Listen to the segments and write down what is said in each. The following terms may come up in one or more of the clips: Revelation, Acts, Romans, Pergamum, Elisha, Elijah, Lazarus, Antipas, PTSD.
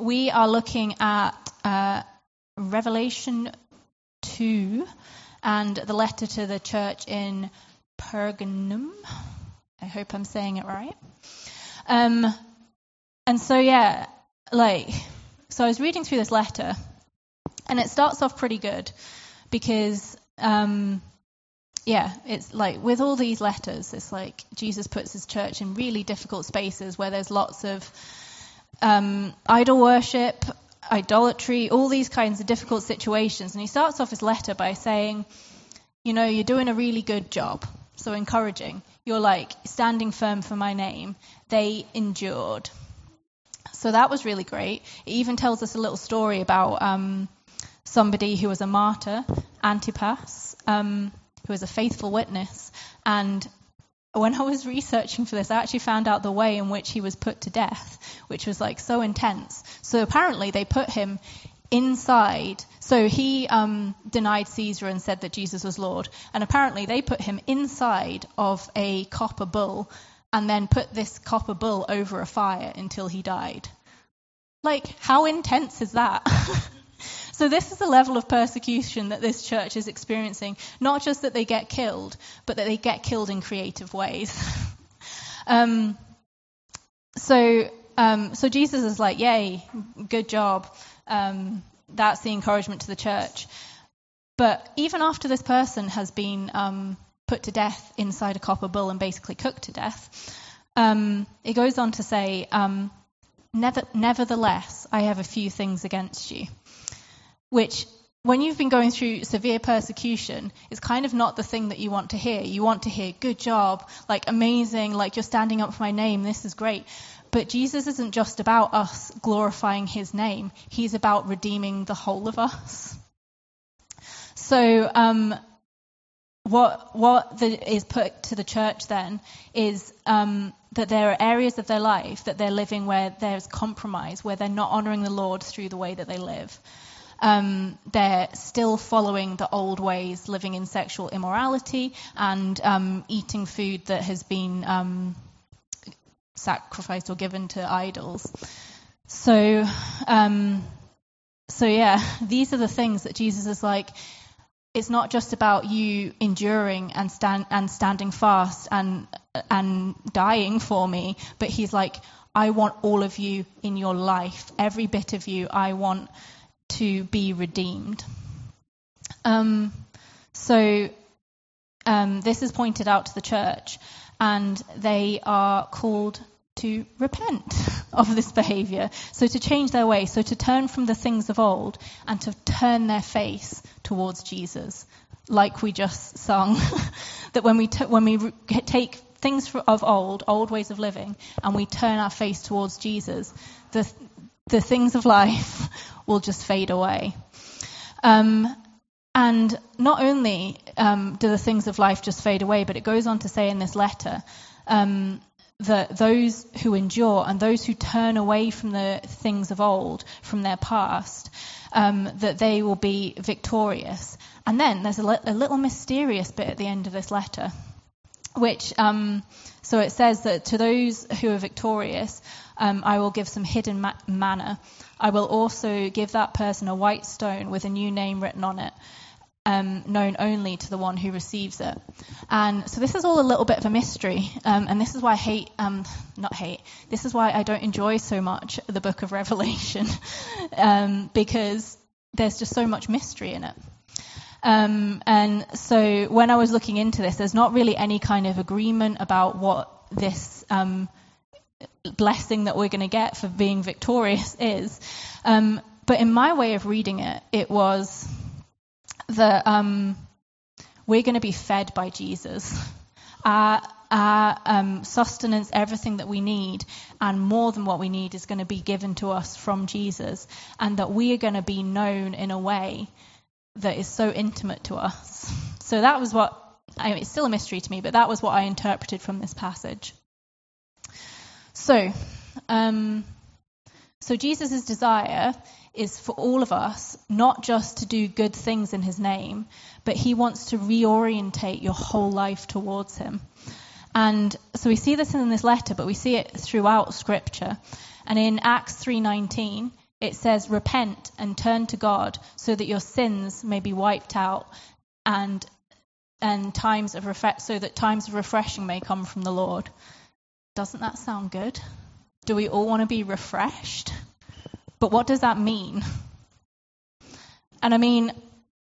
We are looking at Revelation 2 and the letter to the church in Pergamum. I hope I'm saying it right. So I was reading through this letter, and it starts off pretty good because, it's like with all these letters, it's like Jesus puts his church in really difficult spaces where there's lots of idol worship, idolatry, all these kinds of difficult situations. And he starts off his letter by saying, you know, you're doing a really good job. So encouraging. You're like standing firm for my name. They endured. So that was really great. It even tells us a little story about somebody who was a martyr, Antipas, who was a faithful witness. And when I was researching for this, I actually found out the way in which he was put to death, which was like so intense. So apparently they put him inside. So he denied Caesar and said that Jesus was Lord. And apparently they put him inside of a copper bull and then put this copper bull over a fire until he died. Like, how intense is that? So this is the level of persecution that this church is experiencing. Not just that they get killed, but that they get killed in creative ways. So Jesus is like, yay, good job. That's the encouragement to the church. But even after this person has been put to death inside a copper bull and basically cooked to death, it goes on to say, nevertheless, I have a few things against you. Which, when you've been going through severe persecution, is kind of not the thing that you want to hear. You want to hear, good job, like amazing, like you're standing up for my name, this is great. But Jesus isn't just about us glorifying his name. He's about redeeming the whole of us. So what is put to the church then is that there are areas of their life that they're living where there's compromise, where they're not honouring the Lord through the way that they live. They're still following the old ways, living in sexual immorality and eating food that has been sacrificed or given to idols. So these are the things that Jesus is like, it's not just about you enduring and standing fast and dying for me, but he's like, I want all of you in your life, every bit of you, I want to be redeemed. This is pointed out to the church, and they are called to repent of this behavior. So to change their way, so to turn from the things of old and to turn their face towards Jesus, like we just sung, that when we take things of old ways of living, and we turn our face towards Jesus, the things of life will just fade away. And not only do the things of life just fade away, but it goes on to say in this letter that those who endure and those who turn away from the things of old, from their past, that they will be victorious. And then there's a little mysterious bit at the end of this letter, which so it says that to those who are victorious, I will give some hidden manna. I will also give that person a white stone with a new name written on it, known only to the one who receives it. And so this is all a little bit of a mystery, and this is why this is why I don't enjoy so much the book of Revelation, because there's just so much mystery in it. And so when I was looking into this, there's not really any kind of agreement about what this blessing that we're going to get for being victorious is. But in my way of reading it, it was that we're going to be fed by Jesus. Our sustenance, everything that we need, and more than what we need, is going to be given to us from Jesus, and that we are going to be known in a way that is so intimate to us. So that was what, I mean, it's still a mystery to me, but that was what I interpreted from this passage. So, Jesus' desire is for all of us, not just to do good things in his name, but he wants to reorientate your whole life towards him. And so we see this in this letter, but we see it throughout Scripture. And in Acts 3:19, it says, repent and turn to God so that your sins may be wiped out, and so that times of refreshing may come from the Lord. Doesn't that sound good? Do we all want to be refreshed? But what does that mean? And I mean,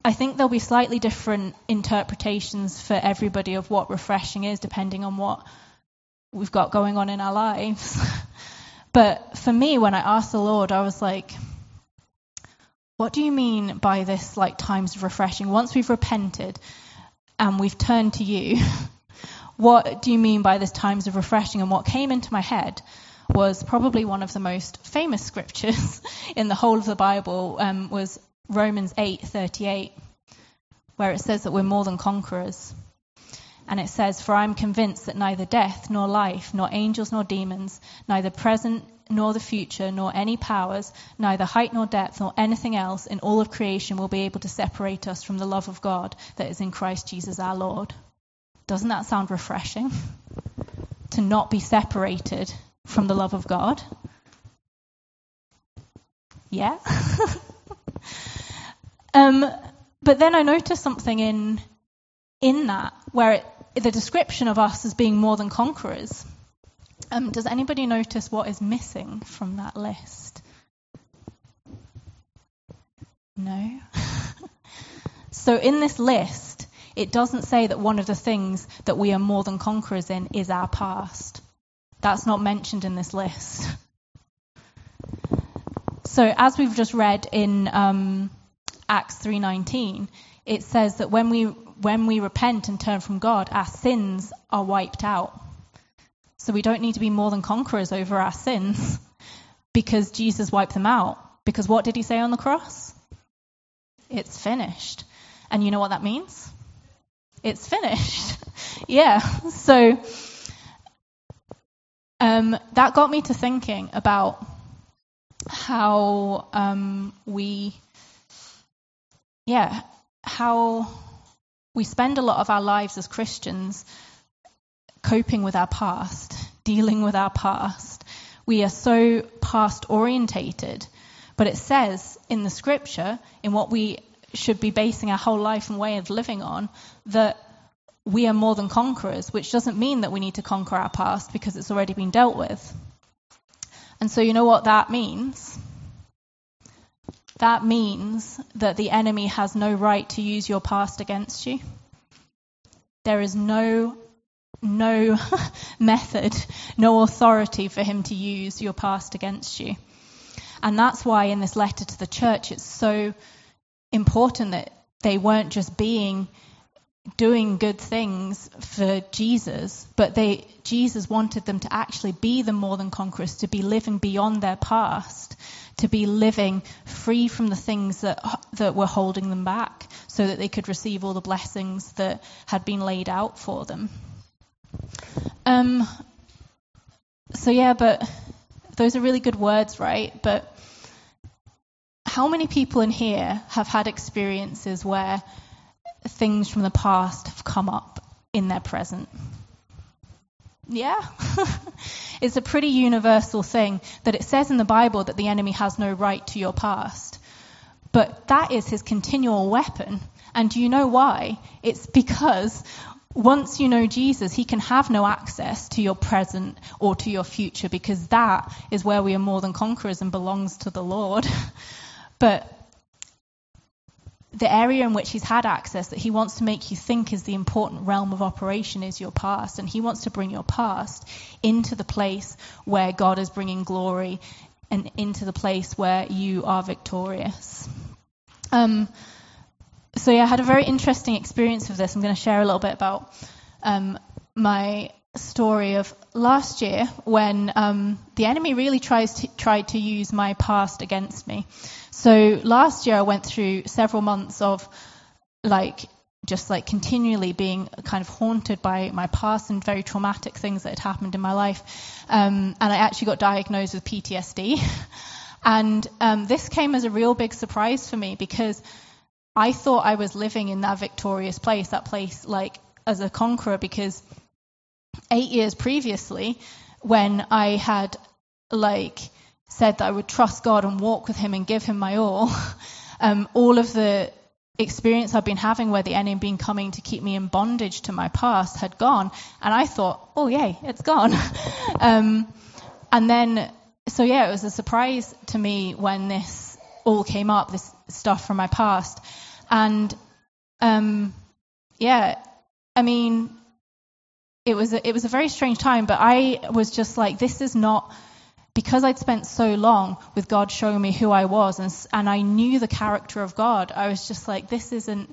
I think there'll be slightly different interpretations for everybody of what refreshing is, depending on what we've got going on in our lives. But for me, when I asked the Lord, I was like, what do you mean by this, like, times of refreshing? Once we've repented and we've turned to you, what do you mean by this times of refreshing? And what came into my head was probably one of the most famous scriptures in the whole of the Bible, was Romans 8:38, where it says that we're more than conquerors. And it says, for I am convinced that neither death nor life, nor angels nor demons, neither present nor the future, nor any powers, neither height nor depth, nor anything else in all of creation will be able to separate us from the love of God that is in Christ Jesus our Lord. Doesn't that sound refreshing? To not be separated from the love of God? Yeah. But then I noticed something in that, where the description of us as being more than conquerors. Does anybody notice what is missing from that list? No? So in this list, it doesn't say that one of the things that we are more than conquerors in is our past. That's not mentioned in this list. So as we've just read in Acts 3:19, it says that when we repent and turn from God, our sins are wiped out. So we don't need to be more than conquerors over our sins, because Jesus wiped them out. Because what did he say on the cross? It's finished. And you know what that means? It's finished. Yeah. So that got me to thinking about how we spend a lot of our lives as Christians coping with our past, dealing with our past. We are so past orientated, but it says in the scripture, in what we should be basing our whole life and way of living on, that we are more than conquerors, which doesn't mean that we need to conquer our past because it's already been dealt with. And so you know what that means? That means that the enemy has no right to use your past against you. There is no method, no authority for him to use your past against you. And that's why in this letter to the church, it's so important that they weren't just doing good things for Jesus, but Jesus wanted them to actually be the more than conquerors, to be living beyond their past, to be living free from the things that were holding them back, so that they could receive all the blessings that had been laid out for them. But those are really good words, right? But how many people in here have had experiences where things from the past have come up in their present? Yeah. It's a pretty universal thing that it says in the Bible that the enemy has no right to your past. But that is his continual weapon. And do you know why? It's because once you know Jesus, he can have no access to your present or to your future, because that is where we are more than conquerors and belongs to the Lord. But the area in which he's had access that he wants to make you think is the important realm of operation is your past. And he wants to bring your past into the place where God is bringing glory and into the place where you are victorious. I had a very interesting experience with this. I'm going to share a little bit about my story of last year when the enemy really tried to use my past against me. So last year I went through several months of continually being kind of haunted by my past and very traumatic things that had happened in my life. And I actually got diagnosed with PTSD. And this came as a real big surprise for me, because I thought I was living in that victorious place, as a conqueror, because 8 years previously, when I had said that I would trust God and walk with him and give him my all of the experience I've been having where the enemy had been coming to keep me in bondage to my past had gone. And I thought, oh, yay, it's gone. It was a surprise to me when this all came up, this stuff from my past. And, it was a very strange time, but I was just like, this is not... Because I'd spent so long with God showing me who I was, and I knew the character of God, I was just like, this isn't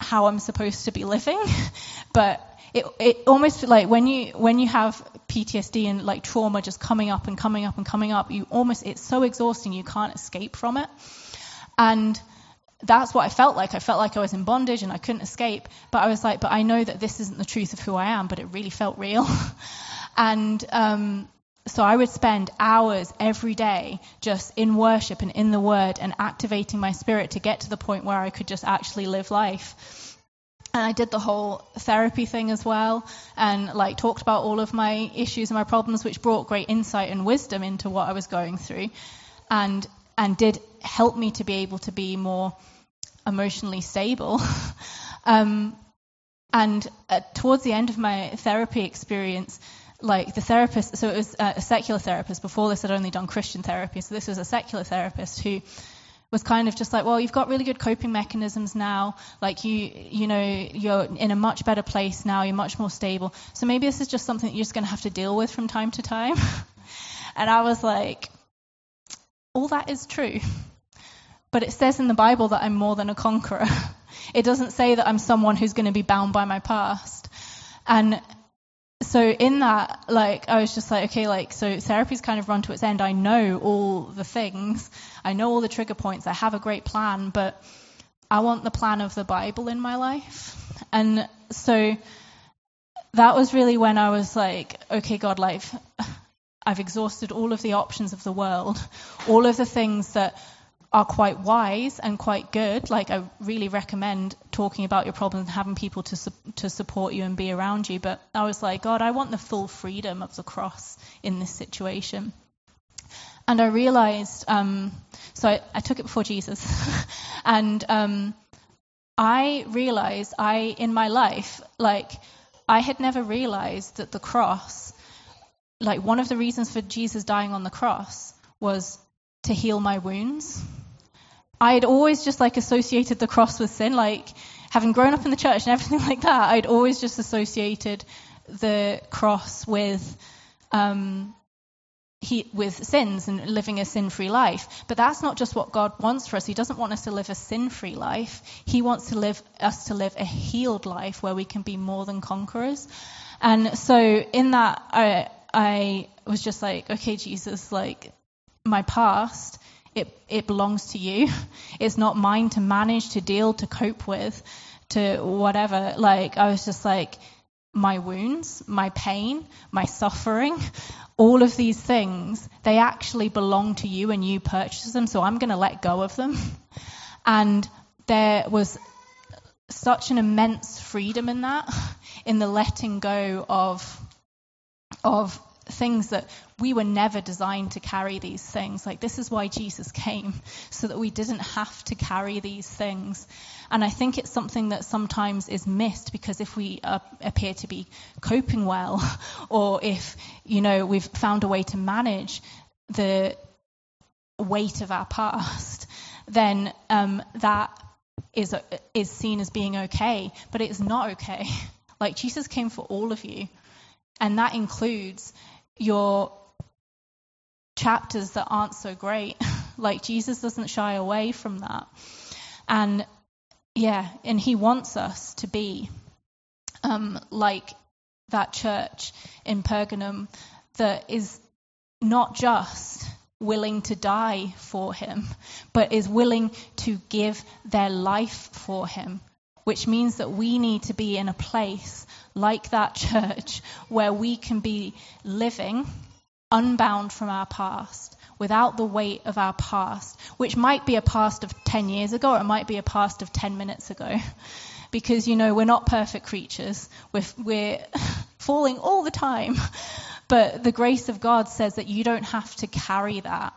how I'm supposed to be living. But it almost like when you have PTSD and like trauma just coming up, it's so exhausting you can't escape from it. And that's what I felt like. I felt like I was in bondage and I couldn't escape. But I was like, but I know that this isn't the truth of who I am. But it really felt real. And so I would spend hours every day just in worship and in the Word and activating my spirit to get to the point where I could just actually live life. And I did the whole therapy thing as well, and like talked about all of my issues and my problems, which brought great insight and wisdom into what I was going through, and did help me to be able to be more emotionally stable. Towards the end of my therapy experience, like the therapist, so it was a secular therapist. Before this, I'd only done Christian therapy. So this was a secular therapist who was kind of just like, well, you've got really good coping mechanisms now. Like, you're in a much better place now. You're much more stable. So maybe this is just something that you're just going to have to deal with from time to time. And I was like, all that is true. But it says in the Bible that I'm more than a conqueror. It doesn't say that I'm someone who's going to be bound by my past. And so in that, like, I was just like, okay, like, so therapy's kind of run to its end. I know all the things. I know all the trigger points. I have a great plan, but I want the plan of the Bible in my life. And so that was really when I was like, okay, God, like, I've exhausted all of the options of the world, all of the things that are quite wise and quite good. Like, I really recommend talking about your problems and having people to support you and be around you. But I was like, God, I want the full freedom of the cross in this situation. And I realized, so I took it before Jesus. And I realized in my life, like, I had never realized that the cross, like, one of the reasons for Jesus dying on the cross was to heal my wounds. I had always just like associated the cross with sin, like having grown up in the church and everything like that. I'd always just associated the cross with with sins and living a sin-free life. But that's not just what God wants for us. He doesn't want us to live a sin-free life. He wants us to live a healed life where we can be more than conquerors. And so in that, I was just like, okay, Jesus, like, my past, it belongs to you. It's not mine to manage, to deal, to cope with, to whatever. Like, I was just like, my wounds, my pain, my suffering, all of these things, they actually belong to you and you purchase them. So I'm going to let go of them. And there was such an immense freedom in that, in the letting go of things that we were never designed to carry. These things, like, this is why Jesus came, so that we didn't have to carry these things. And I think it's something that sometimes is missed, because if we appear to be coping well, or if we've found a way to manage the weight of our past, then that is seen as being okay. But it's not okay. Like, Jesus came for all of you, and that includes your chapters that aren't so great. Like, Jesus doesn't shy away from that. And and he wants us to be like that church in Pergamum that is not just willing to die for him, but is willing to give their life for him, which means that we need to be in a place like that church where we can be living unbound from our past, without the weight of our past, which might be a past of 10 years ago, or it might be a past of 10 minutes ago. Because, we're not perfect creatures. We're falling all the time. But the grace of God says that you don't have to carry that,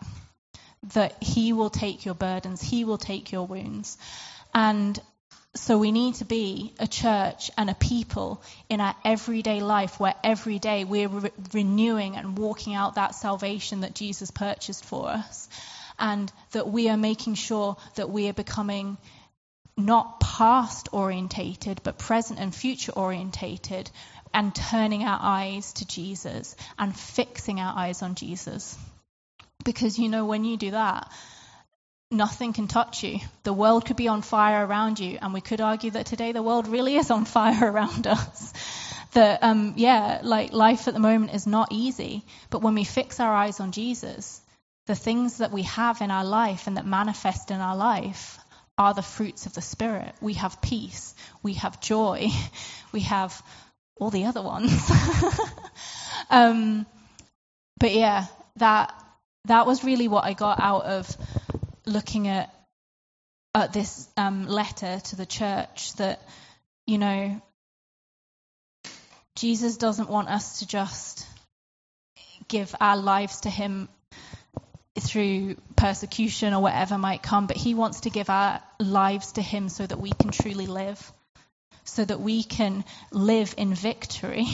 that he will take your burdens, he will take your wounds. And so we need to be a church and a people in our everyday life where every day we're renewing and walking out that salvation that Jesus purchased for us, and that we are making sure that we are becoming not past orientated, but present and future orientated, and turning our eyes to Jesus and fixing our eyes on Jesus. Because, you know, when you do that, nothing can touch you. The world could be on fire around you, and we could argue that today the world really is on fire around us. That, life at the moment is not easy. But when we fix our eyes on Jesus, the things that we have in our life and that manifest in our life are the fruits of the Spirit. We have peace, we have joy, we have all the other ones. That was really what I got out of looking at this letter to the church, that, you know, Jesus doesn't want us to just give our lives to him through persecution or whatever might come, but he wants to give our lives to him so that we can truly live, so that we can live in victory,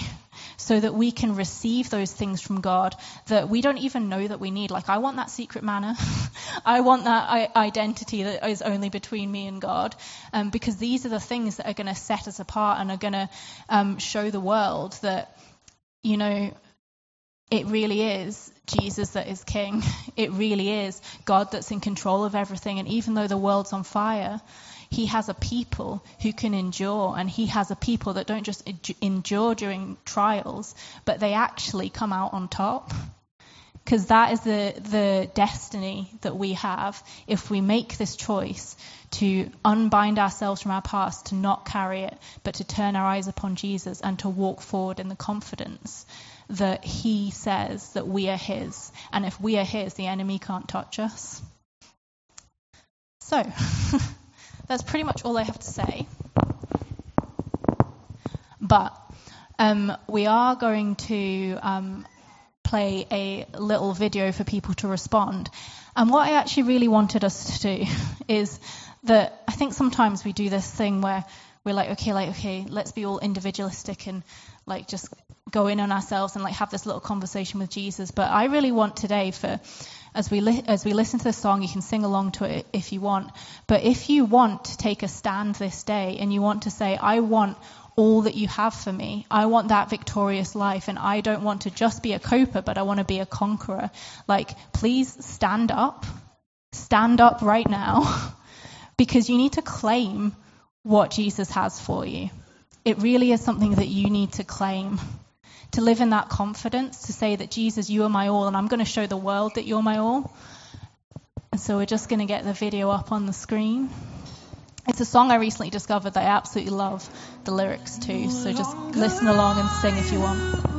so that we can receive those things from God that we don't even know that we need. Like, I want that secret manna. I want that identity that is only between me and God, because these are the things that are going to set us apart and are going to show the world that, you know, it really is Jesus that is king. It really is God that's in control of everything. And even though the world's on fire, he has a people who can endure, and he has a people that don't just endure during trials, but they actually come out on top. Because that is the destiny that we have if we make this choice to unbind ourselves from our past, to not carry it, but to turn our eyes upon Jesus and to walk forward in the confidence that he says that we are his. And if we are his, the enemy can't touch us. So... that's pretty much all I have to say. But we are going to play a little video for people to respond. And what I actually really wanted us to do is that I think sometimes we do this thing where we're like, okay, let's be all individualistic and like just go in on ourselves and like have this little conversation with Jesus. But I really want today for... As we listen to the song, you can sing along to it if you want. But if you want to take a stand this day and you want to say, I want all that you have for me. I want that victorious life. And I don't want to just be a coper, but I want to be a conqueror. Like, please stand up. Stand up right now. Because you need to claim what Jesus has for you. It really is something that you need to claim. To live in that confidence, to say that Jesus, you are my all, and I'm going to show the world that you're my all. And so we're just going to get the video up on the screen. It's a song I recently discovered that I absolutely love the lyrics to, so just listen along and sing if you want.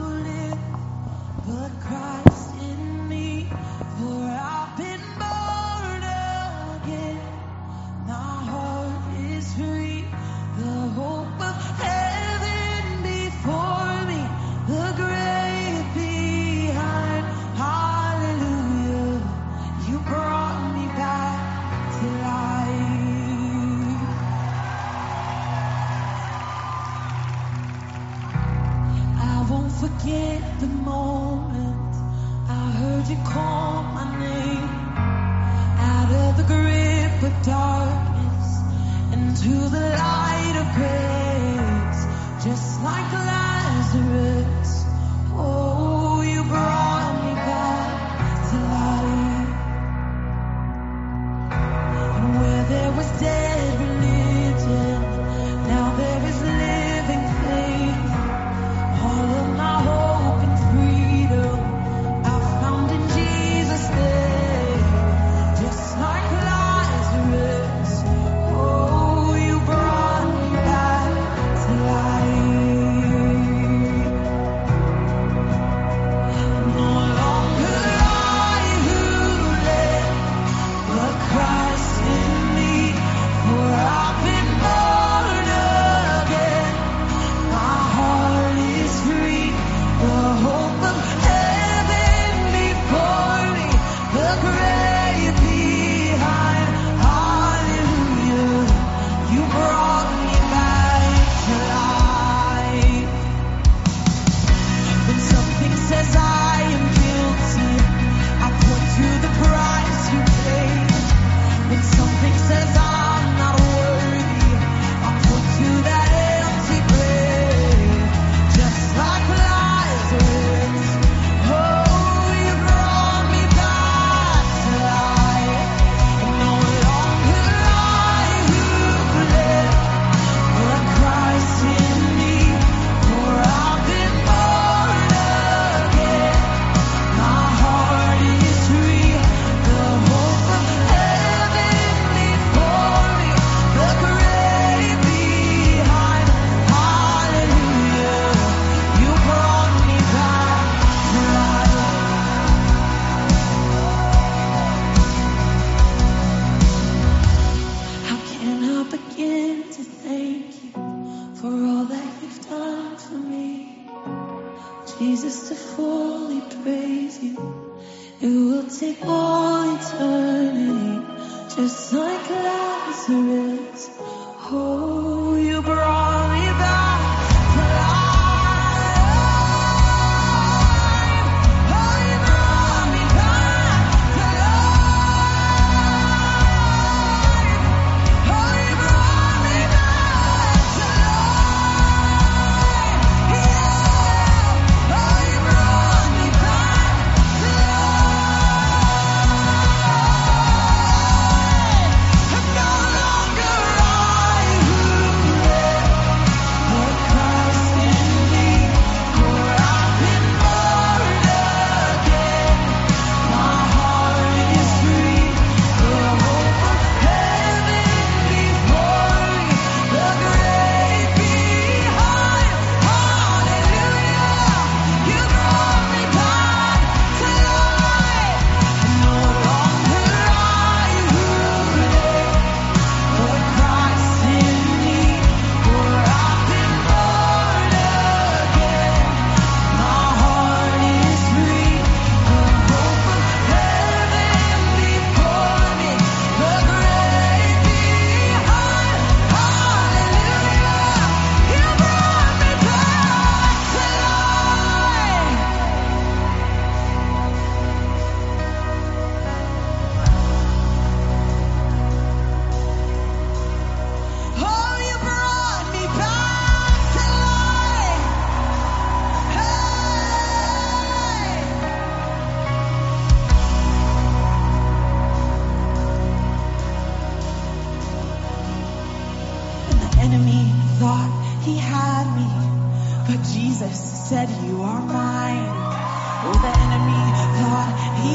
all eternity, just like Lazarus. Oh, you brought me back to life. Oh, you brought me back to life. Oh, you brought me back to life. Yeah. Oh, you brought me back to life. I'm no longer I who live, but Christ in me, for I've been born again. My heart is free, the hope of heaven before me, the great behind. Hallelujah, you brought me back to life. No longer I who live, but Christ in me, for I've been born again. My heart is free, the hope of heaven before me, the great behind. Hallelujah, you brought me back to life. Oh, you brought me back to life. Hey. And the enemy thought he had me, but Jesus said, "You are mine." Oh, the enemy thought he had me, but Jesus said, "You are mine." The enemy thought he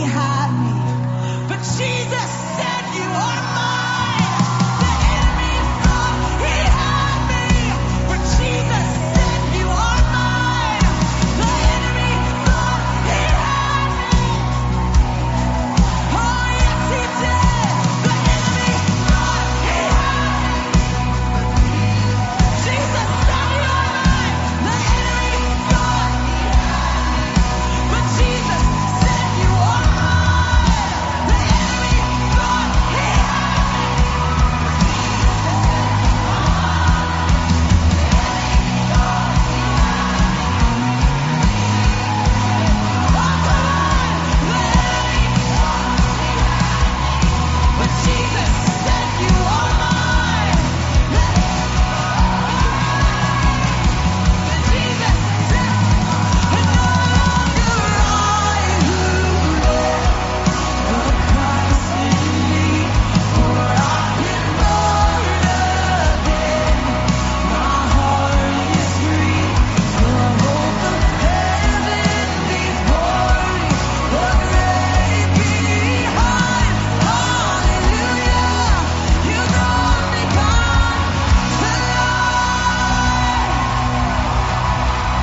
had me, but Jesus said, "You are mine." The enemy thought he had me. Oh, yes, he did. The enemy thought he had me. Jesus said, "You are mine." The enemy thought he had me, but Jesus said, "You are mine." The enemy thought he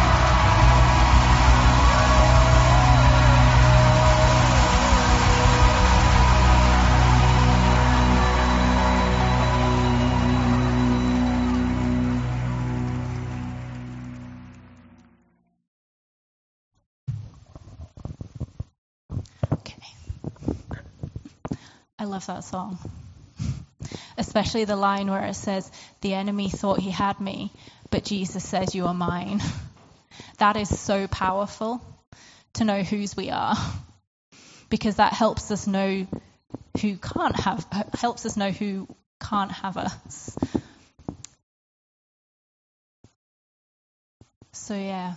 had me, but Jesus said, "You are mine." The enemy thought he had me, but Jesus said, "You are mine." The enemy thought he had me, but Jesus said, "You are mine." The enemy thought he had me, but Jesus said, "And no longer I who live, but Christ in me, for I've been born again. My heart is free, the hope of heaven before me, the great behind. Hallelujah, you brought me back to life." Okay. I love that song. Especially the line where it says, "The enemy thought he had me, but Jesus says, 'You are mine.'" That is so powerful to know whose we are, because that helps us know who can't have us. So yeah.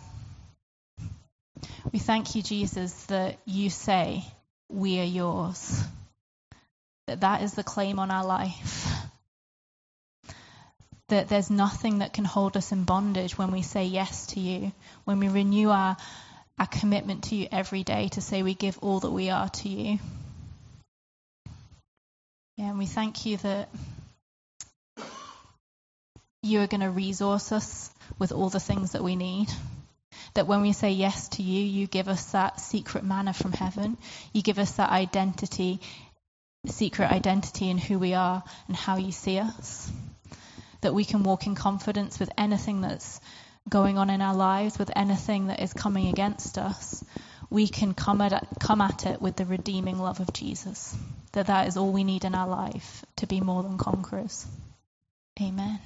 We thank you, Jesus, that you say we are yours, that is the claim on our life, that there's nothing that can hold us in bondage when we say yes to you, when we renew our commitment to you every day to say we give all that we are to you. Yeah, and we thank you that you are going to resource us with all the things that we need. That when we say yes to you, you give us that secret manna from heaven. You give us that secret identity in who we are and how you see us. That we can walk in confidence with anything that's going on in our lives, with anything that is coming against us. we can come at it with the redeeming love of Jesus. That is all we need in our life, to be more than conquerors. Amen.